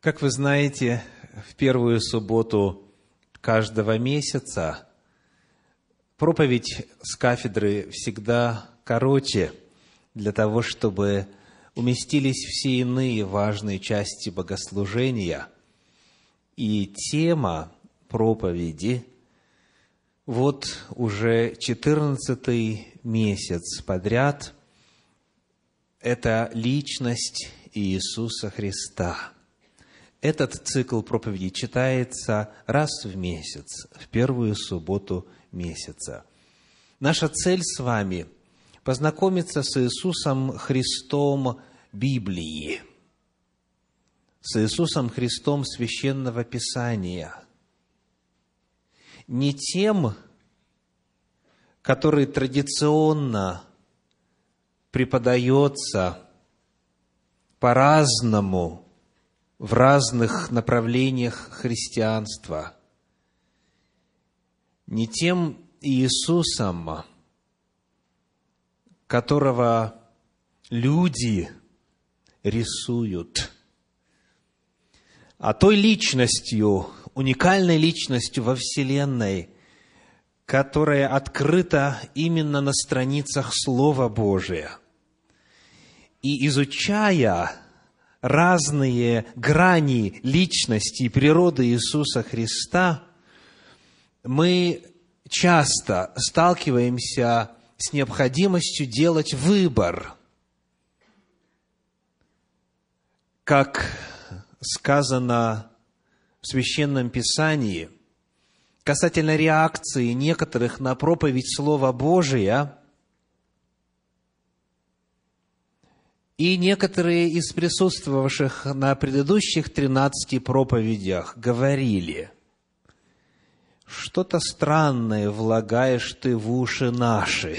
Как вы знаете, в первую субботу каждого месяца проповедь с кафедры всегда короче, для того, чтобы уместились все иные важные части богослужения. И тема проповеди вот уже 14-й месяц подряд – это личность Иисуса Христа. Этот цикл проповедей читается раз в месяц, в первую субботу месяца. Наша цель с вами – познакомиться с Иисусом Христом Библии, с Иисусом Христом Священного Писания. Не тем, который традиционно преподается по-разному, в разных направлениях христианства, не тем Иисусом, которого люди рисуют, а той личностью, уникальной личностью во Вселенной, которая открыта именно на страницах Слова Божия. И изучая разные грани личности и природы Иисуса Христа, мы часто сталкиваемся с необходимостью делать выбор. Как сказано в Священном Писании, касательно реакции некоторых на проповедь Слова Божия, и некоторые из присутствовавших на предыдущих 13 проповедях говорили: «Что-то странное влагаешь ты в уши наши».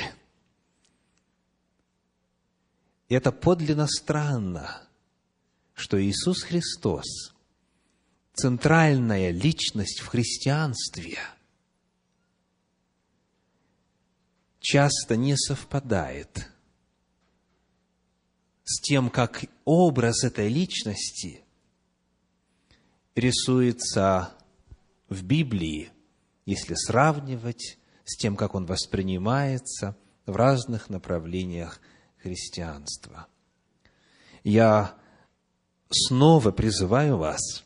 И это подлинно странно, что Иисус Христос, центральная личность в христианстве, часто не совпадает с тем, как образ этой личности рисуется в Библии, если сравнивать с тем, как он воспринимается в разных направлениях христианства. Я снова призываю вас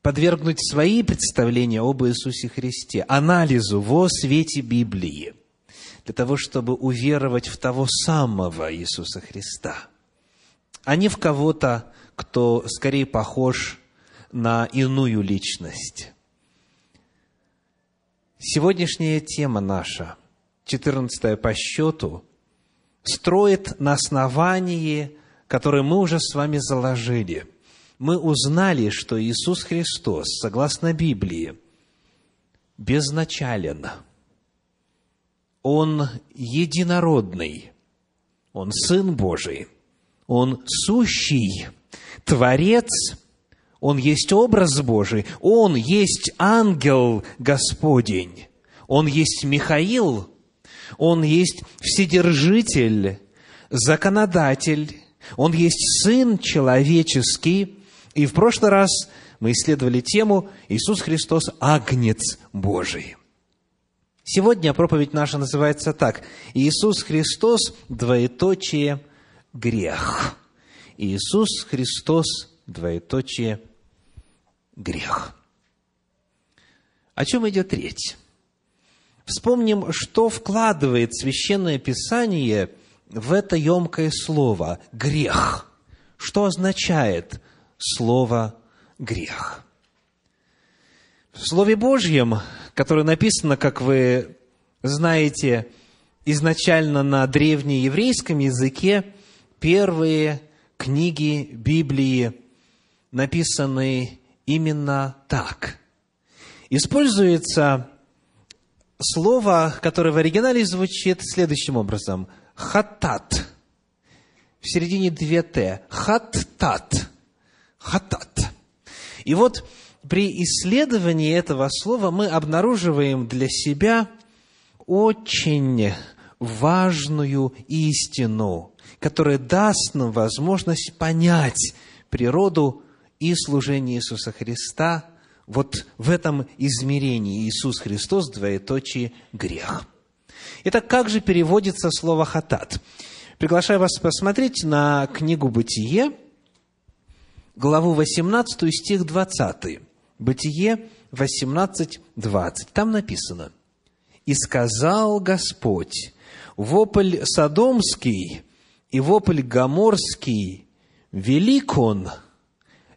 подвергнуть свои представления об Иисусе Христе анализу во свете Библии, для того, чтобы уверовать в того самого Иисуса Христа, а не в кого-то, кто скорее похож на иную личность. Сегодняшняя тема наша, 14-я по счету, строит на основании, которое мы уже с вами заложили. Мы узнали, что Иисус Христос, согласно Библии, безначален. Он единородный, Он Сын Божий. Он сущий, Творец, Он есть образ Божий, Он есть ангел Господень, Он есть Михаил, Он есть Вседержитель, Законодатель, Он есть Сын Человеческий. И в прошлый раз мы исследовали тему «Иисус Христос – Агнец Божий». Сегодня проповедь наша называется так: «Иисус Христос, : грех». Иисус Христос, : грех. О чем идет речь? Вспомним, что вкладывает Священное Писание в это емкое слово «грех». Что означает слово «грех»? В Слове Божьем, которое написано, как вы знаете, изначально на древнееврейском языке, первые книги Библии написаны именно так. Используется слово, которое в оригинале звучит следующим образом: «хатат». В середине 2 «т». «Хаттат». «Хатат». И вот при исследовании этого слова мы обнаруживаем для себя очень важную истину, которая даст нам возможность понять природу и служение Иисуса Христа вот в этом измерении Иисус Христос, двоеточие, грех. Итак, как же переводится слово «хатат»? Приглашаю вас посмотреть на книгу «Бытие», главу 18, стих 20. Бытие 18, 20. Там написано: «И сказал Господь: вопль содомский и вопль гоморский велик он,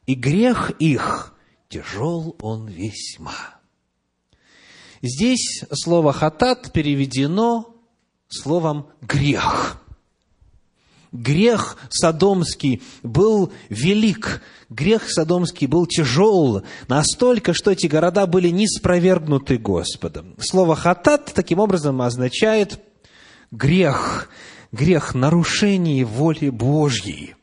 и грех их тяжел он весьма». Здесь слово «хатат» переведено словом «грех». Грех содомский был велик, грех содомский был тяжел, настолько, что эти города были ниспровергнуты Господом. Слово «хатат» таким образом означает грех, грех нарушение воли Божьей.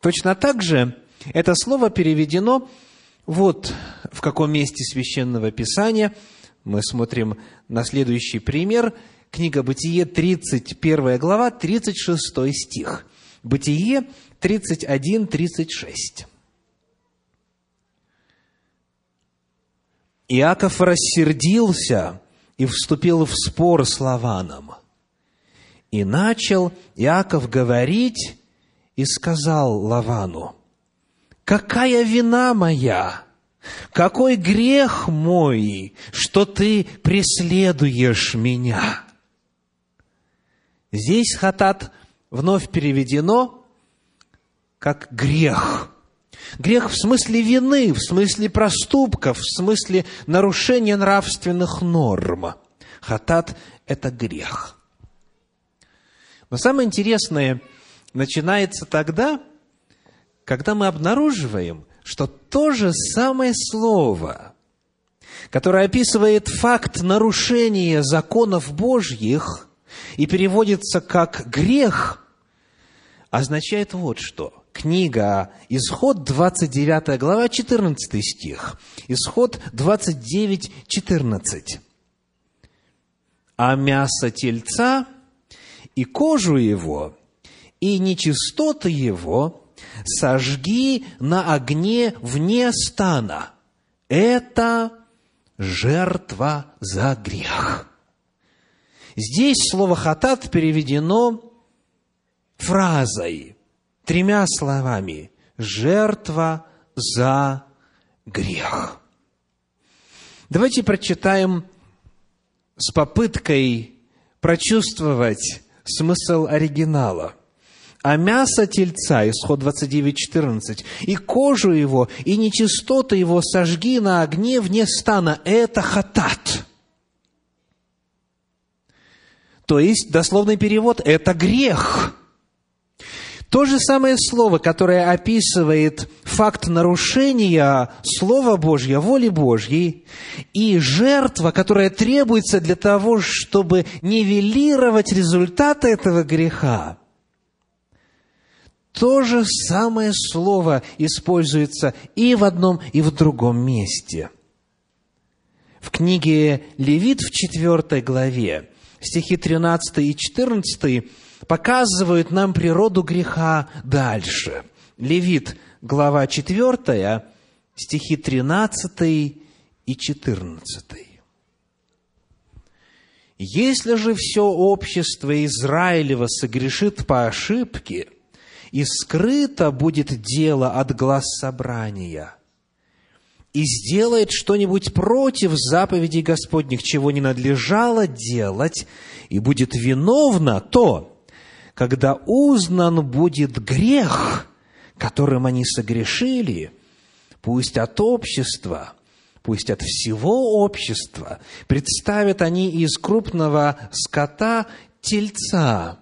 Точно так же это слово переведено вот в каком месте Священного Писания. Мы смотрим на следующий пример. Книга «Бытие», 31 глава, 36 стих. «Бытие» 31:36. «Иаков рассердился и вступил в спор с Лаваном. И начал Иаков говорить и сказал Лавану: какая вина моя, какой грех мой, что ты преследуешь меня?» Здесь хатат вновь переведено как грех. Грех в смысле вины, в смысле проступков, в смысле нарушения нравственных норм. Хатат – это грех. Но самое интересное начинается тогда, когда мы обнаруживаем, что то же самое слово, которое описывает факт нарушения законов Божьих и переводится как «грех», означает вот что. Книга «Исход», 29 глава, 14 стих. Исход 29, 14. «А мясо тельца и кожу его, и нечистоты его сожги на огне вне стана. Это жертва за грех». Здесь слово «хатат» переведено фразой, тремя словами: «жертва за грех». Давайте прочитаем с попыткой прочувствовать смысл оригинала. «А мясо тельца», Исход 29:14, «и кожу его, и нечистоты его сожги на огне вне стана. Это хатат». То есть, дословный перевод – это грех. То же самое слово, которое описывает факт нарушения Слова Божьего, воли Божьей, и жертва, которая требуется для того, чтобы нивелировать результаты этого греха, то же самое слово используется и в одном, и в другом месте. В книге «Левит» в 4 главе стихи 13 и 14 показывают нам природу греха дальше. Левит, глава 4, стихи 13 и 14. «Если же все общество Израилева согрешит по ошибке, и скрыто будет дело от глаз собрания, и сделает что-нибудь против заповедей Господних, чего не надлежало делать, и будет виновно, то, когда узнан будет грех, которым они согрешили, пусть от общества, пусть от всего общества представят они из крупного скота тельца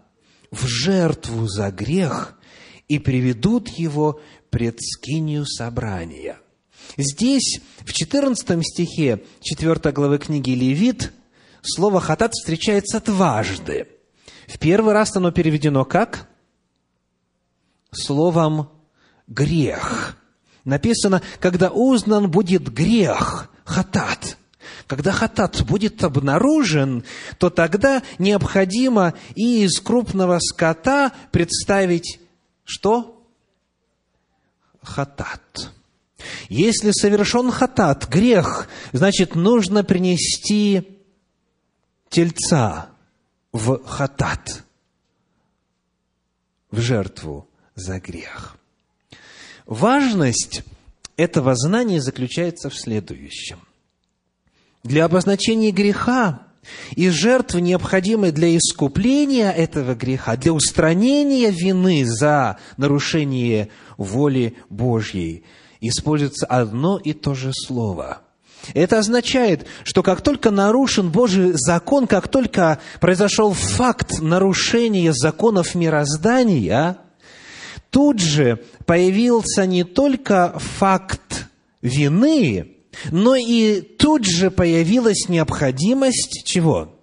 в жертву за грех и приведут его пред скинию собрания». Здесь, в 14 стихе 4 главы книги «Левит», слово «хатат» встречается дважды. В первый раз оно переведено как? Словом «грех». Написано: «когда узнан будет грех, хатат». Когда хатат будет обнаружен, то тогда необходимо и из крупного скота представить что? хатат. Если совершен хатат, грех, значит, нужно принести тельца в хатат, в жертву за грех. Важность этого знания заключается в следующем. Для обозначения греха и жертвы, необходимые для искупления этого греха, для устранения вины за нарушение воли Божьей, используется одно и то же слово. Это означает, что как только нарушен Божий закон, как только произошел факт нарушения законов мироздания, тут же появился не только факт вины, но и тут же появилась необходимость чего?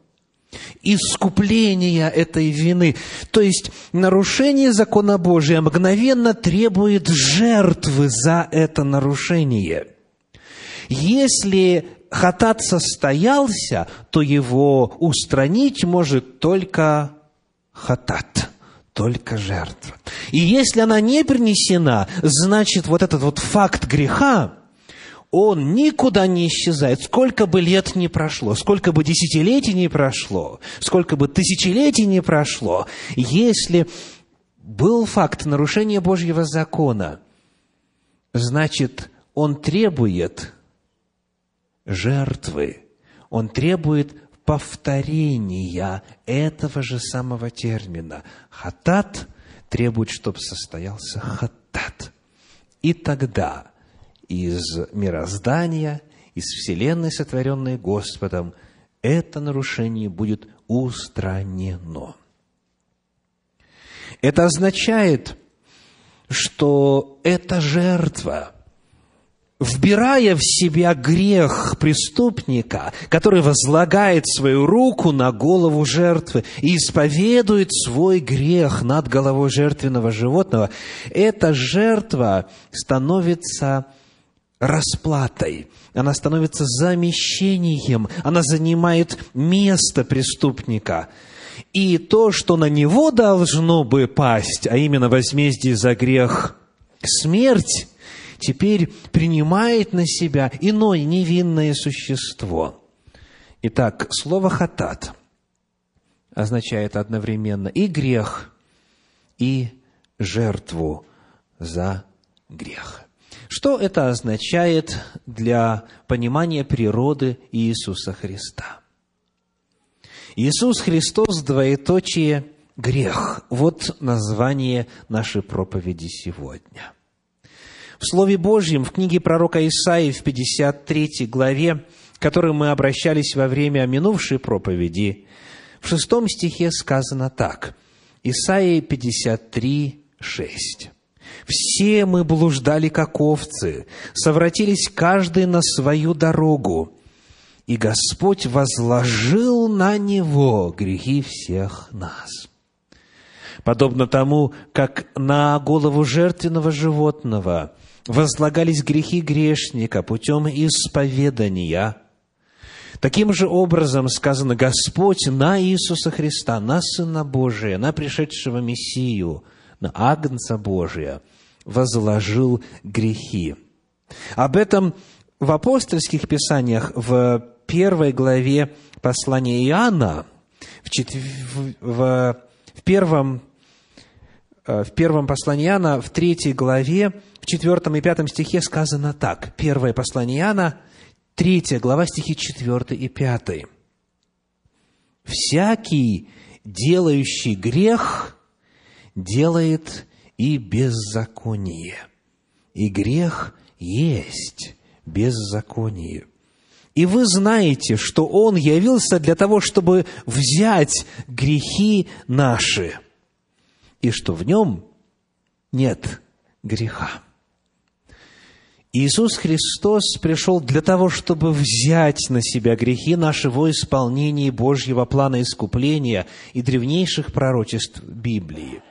Искупления этой вины. То есть нарушение закона Божия мгновенно требует жертвы за это нарушение. Если хатат состоялся, то его устранить может только хатат, только жертва. И если она не принесена, значит, вот этот вот факт греха, он никуда не исчезает, сколько бы лет ни прошло, сколько бы десятилетий ни прошло, сколько бы тысячелетий ни прошло. Если был факт нарушения Божьего закона, значит, он требует жертвы, он требует повторения этого же самого термина. Хатат требует, чтобы состоялся хатат. И тогда из мироздания, из вселенной, сотворенной Господом, это нарушение будет устранено. Это означает, что эта жертва, вбирая в себя грех преступника, который возлагает свою руку на голову жертвы и исповедует свой грех над головой жертвенного животного, эта жертва становится расплатой, она становится замещением, она занимает место преступника. И то, что на него должно бы пасть, а именно возмездие за грех, смерть, теперь принимает на себя иное невинное существо. Итак, слово «хатат» означает одновременно и грех, и жертву за грех. Что это означает для понимания природы Иисуса Христа? Иисус Христос, двоеточие, грех. Вот название нашей проповеди сегодня. В Слове Божьем, в книге пророка Исаии, в 53 главе, к которой мы обращались во время минувшей проповеди, в 6 стихе сказано так. Исаия 53, 6. «Все мы блуждали, как овцы, совратились каждый на свою дорогу, и Господь возложил на него грехи всех нас». Подобно тому, как на голову жертвенного животного возлагались грехи грешника путем исповедания, таким же образом сказано: Господь на Иисуса Христа, на Сына Божия, на пришедшего Мессию, на Агнца Божия возложил грехи. Об этом в апостольских писаниях в 1 главе послания Иоанна, в первом послании Иоанна, в 3 главе, в 4 и 5 стихе сказано так. Первое послание Иоанна, 3 глава, стихи 4 и 5. «Всякий, делающий грех, делает и беззаконие, и грех есть беззаконие. И вы знаете, что Он явился для того, чтобы взять грехи наши, и что в нем нет греха». Иисус Христос пришел для того, чтобы взять на себя грехи наши во исполнении Божьего плана искупления и древнейших пророчеств Библии.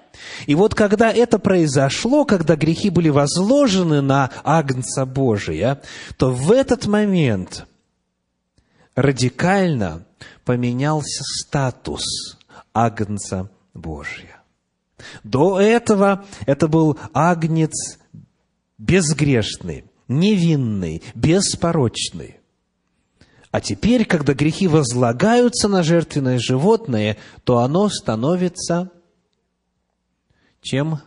И вот когда это произошло, когда грехи были возложены на Агнца Божия, то в этот момент радикально поменялся статус Агнца Божия. До этого это был агнец безгрешны, невинны, беспорочны. А теперь, когда грехи возлагаются на жертвенное животное, то оно становится чем?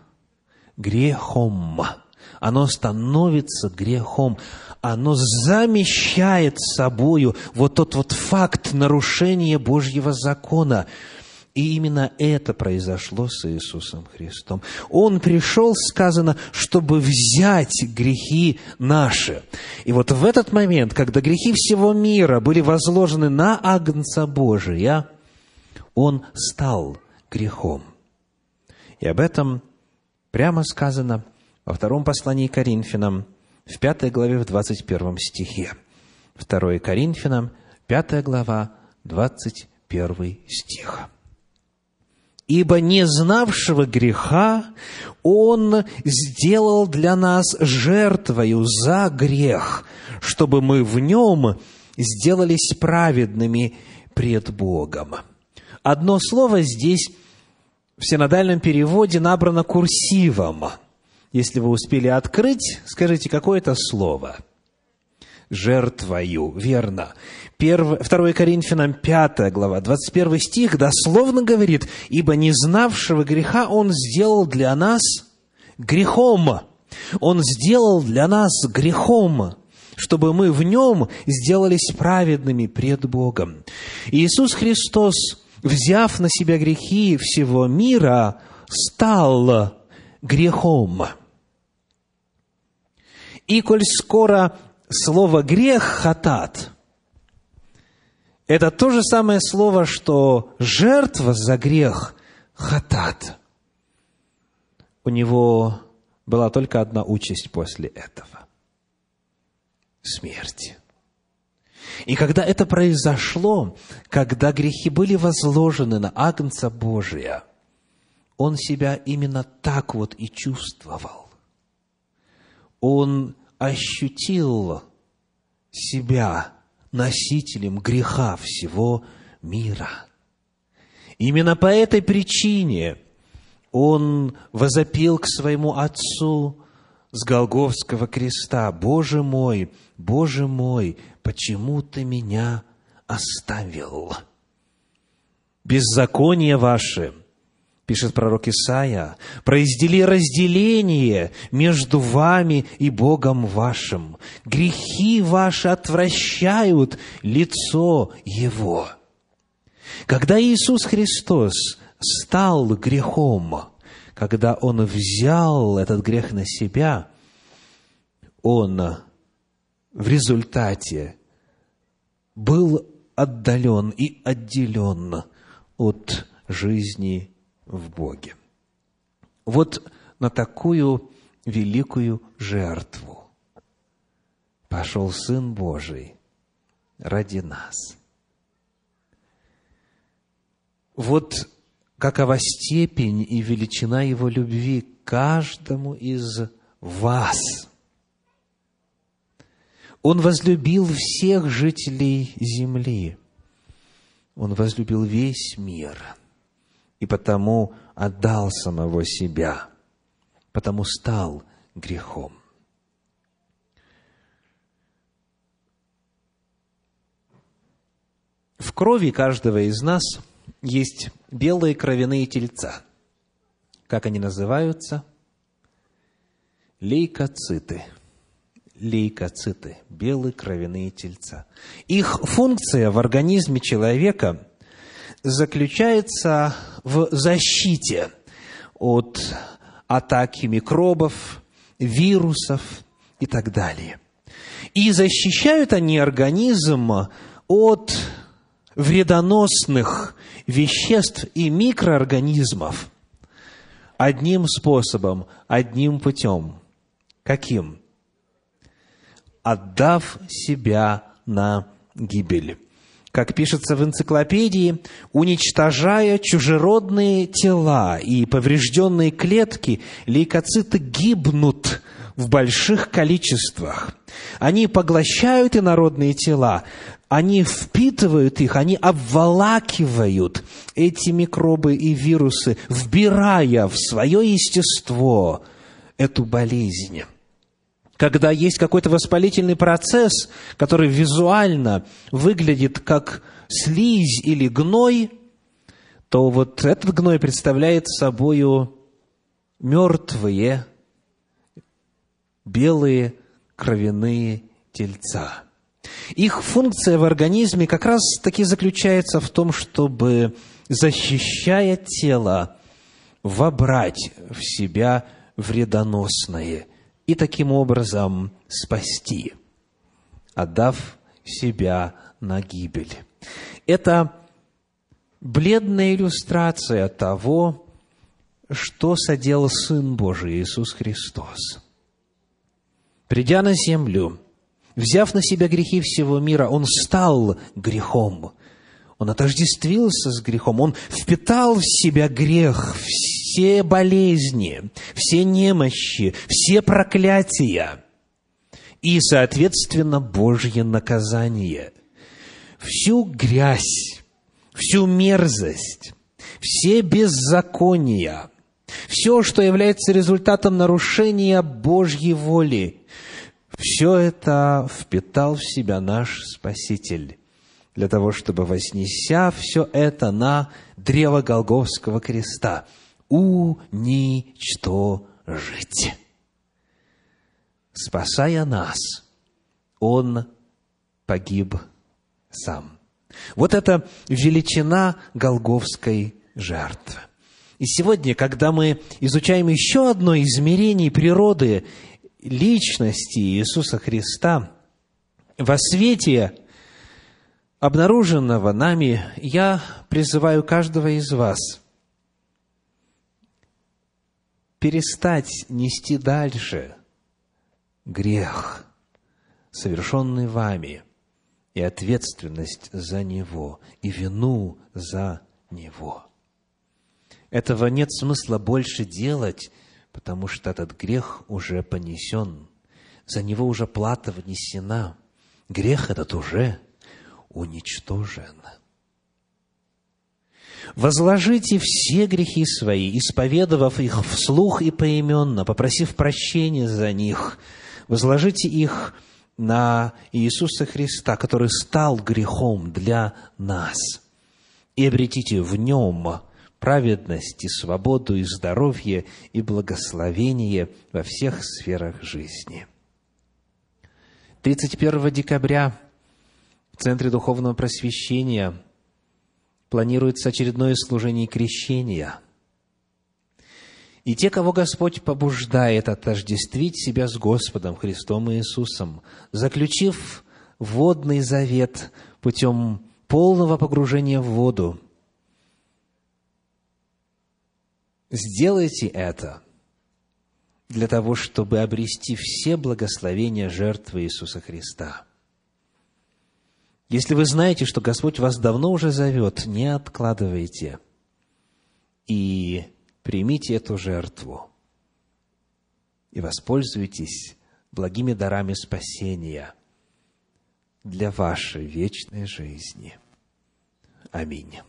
Грехом. Оно становится грехом. Оно замещает собою вот тот вот факт нарушения Божьего закона. И именно это произошло с Иисусом Христом. Он пришел, сказано, чтобы взять грехи наши. И вот в этот момент, когда грехи всего мира были возложены на Агнца Божия, Он стал грехом. И об этом прямо сказано во втором послании к Коринфянам, в 5 главе, в 21 стихе. 2 Коринфянам, 5 глава, 21 стих. «Ибо не знавшего греха Он сделал для нас жертвою за грех, чтобы мы в нем сделались праведными пред Богом». Одно слово здесь в синодальном переводе набрано курсивом. Если вы успели открыть, скажите, какое это слово? «Жертвою», верно. 2 Коринфянам 5 глава, 21 стих дословно говорит: «Ибо не знавшего греха Он сделал для нас грехом». Он сделал для нас грехом, чтобы мы в нем сделались праведными пред Богом. Иисус Христос, взяв на себя грехи всего мира, стал грехом. И коль скоро слово «грех» хатат, это то же самое слово, что жертва за грех хатат. У него была только одна участь после этого – смерть. И когда это произошло, когда грехи были возложены на Агнца Божия, Он себя именно так вот и чувствовал. Он ощутил себя носителем греха всего мира. Именно по этой причине Он возопил к своему Отцу с Голгофского креста: Боже мой, почему Ты меня оставил? Беззаконие ваше, пишет пророк Исаия, произвели разделение между вами и Богом вашим. Грехи ваши отвращают лицо Его. Когда Иисус Христос стал грехом, когда Он взял этот грех на себя, Он в результате был отдален и отделен от жизни в Боге. Вот на такую великую жертву пошел Сын Божий ради нас. Вот какова степень и величина Его любви к каждому из вас. Он возлюбил всех жителей земли. Он возлюбил весь мир. И потому отдал самого себя, потому стал грехом. В крови каждого из нас есть белые кровяные тельца. Как они называются? Лейкоциты. Лейкоциты, белые кровяные тельца. Их функция в организме человека заключается в защите от атаки микробов, вирусов и так далее. И защищают они организм от вредоносных веществ и микроорганизмов одним способом, одним путем. Каким? Отдав себя на гибель. Как пишется в энциклопедии, уничтожая чужеродные тела и поврежденные клетки, лейкоциты гибнут в больших количествах. Они поглощают инородные тела, они впитывают их, они обволакивают эти микробы и вирусы, вбирая в свое естество эту болезнь. когда есть какой-то воспалительный процесс, который визуально выглядит как слизь или гной, то вот этот гной представляет собою мертвые, белые кровяные тельца. Их функция в организме как раз-таки заключается в том, чтобы, защищая тело, вобрать в себя вредоносное и таким образом спасти, отдав себя на гибель. Это бледная иллюстрация того, что соделал Сын Божий Иисус Христос. Придя на землю, взяв на себя грехи всего мира, Он стал грехом. Он отождествился с грехом. Он впитал в себя грех, все болезни, все немощи, все проклятия и, соответственно, Божье наказание. Всю грязь, всю мерзость, все беззакония, все, что является результатом нарушения Божьей воли, все это впитал в себя наш Спаситель для того, чтобы, вознеся все это на древо Голгофского креста, уничтожить. Спасая нас, Он погиб сам. Вот это величина Голгофской жертвы. И сегодня, когда мы изучаем еще одно измерение природы личности Иисуса Христа, во свете обнаруженного нами, я призываю каждого из вас перестать нести дальше грех, совершенный вами, и ответственность за него, и вину за него. Этого нет смысла больше делать, потому что этот грех уже понесен, за него уже плата внесена, грех этот уже уничтожен. Возложите все грехи свои, исповедовав их вслух и поименно, попросив прощения за них, возложите их на Иисуса Христа, который стал грехом для нас, и обретите в Нем праведность и свободу, и здоровье, и благословение во всех сферах жизни. 31 декабря в Центре Духовного Просвещения планируется очередное служение крещения. И те, кого Господь побуждает отождествить себя с Господом Христом Иисусом, заключив водный завет путем полного погружения в воду, сделайте это для того, чтобы обрести все благословения жертвы Иисуса Христа. Если вы знаете, что Господь вас давно уже зовет, не откладывайте и примите эту жертву и воспользуйтесь благими дарами спасения для вашей вечной жизни. Аминь.